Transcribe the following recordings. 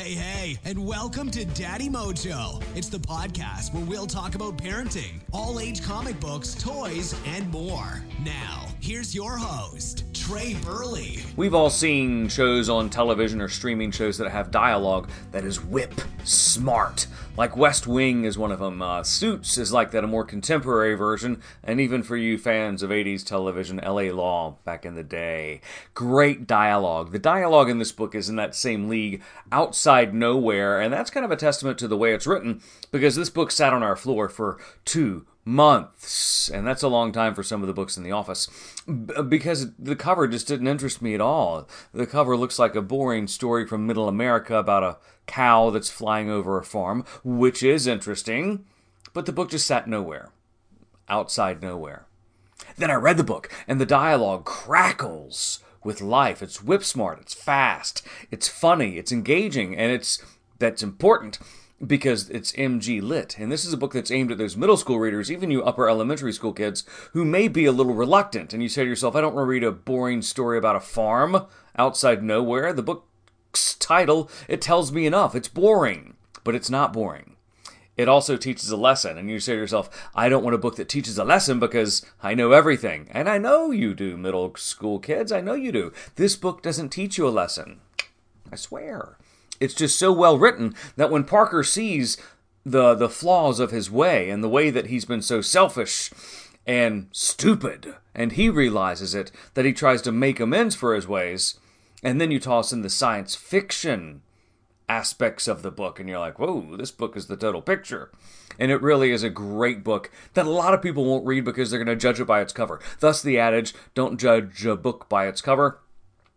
Hey, and welcome to Daddy Mojo. It's the podcast where we'll talk about parenting, all-age comic books, toys, and more. Now, here's your host, Trey Burley. We've all seen shows on television or streaming shows that have dialogue that is whip-smart. Like West Wing is one of them. Suits is like that, a more contemporary version. And even for you fans of 80s television, L.A. Law back in the day. Great dialogue. The dialogue in this book is in that same league, Outside Nowhere. And that's kind of a testament to the way it's written, because this book sat on our floor for 2 months, and that's a long time for some of the books in the office, because the cover just didn't interest me at all. The cover looks like a boring story from Middle America about a cow that's flying over a farm, which is interesting, but the book just sat nowhere. Outside nowhere. Then I read the book, and the dialogue crackles with life. It's whip smart, it's fast, it's funny, it's engaging, and that's important, because it's mglit, and this is a book that's aimed at those middle school readers, even you upper elementary school kids, who may be a little reluctant, and you say to yourself, I don't want to read a boring story about a farm outside nowhere. The book's title, it tells me enough. It's boring, but it's not boring. It also teaches a lesson, and you say to yourself, I don't want a book that teaches a lesson because I know everything, and I know you do, middle school kids. I know you do. This book doesn't teach you a lesson. I swear. It's just so well written that when Parker sees the flaws of his way and the way that he's been so selfish and stupid, and he realizes it, that he tries to make amends for his ways. And then you toss in the science fiction aspects of the book, and you're like, whoa, this book is the total picture. And it really is a great book that a lot of people won't read because they're going to judge it by its cover. Thus the adage, don't judge a book by its cover.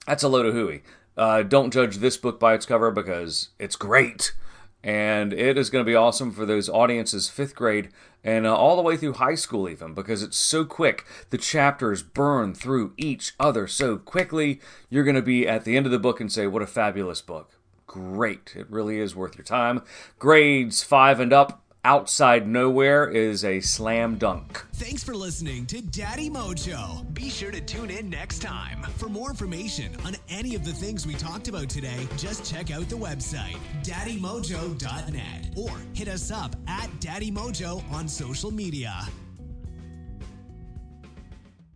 That's a load of hooey. Don't judge this book by its cover because it's great. And it is going to be awesome for those audiences, 5th grade, and all the way through high school even, because it's so quick. The chapters burn through each other so quickly, you're going to be at the end of the book and say, what a fabulous book. Great. It really is worth your time. Grades 5 and up. Outside Nowhere is a slam dunk. Thanks for listening to Daddy Mojo. Be sure to tune in next time. For more information on any of the things we talked about today, just check out the website, daddymojo.net, or hit us up at Daddy Mojo on social media.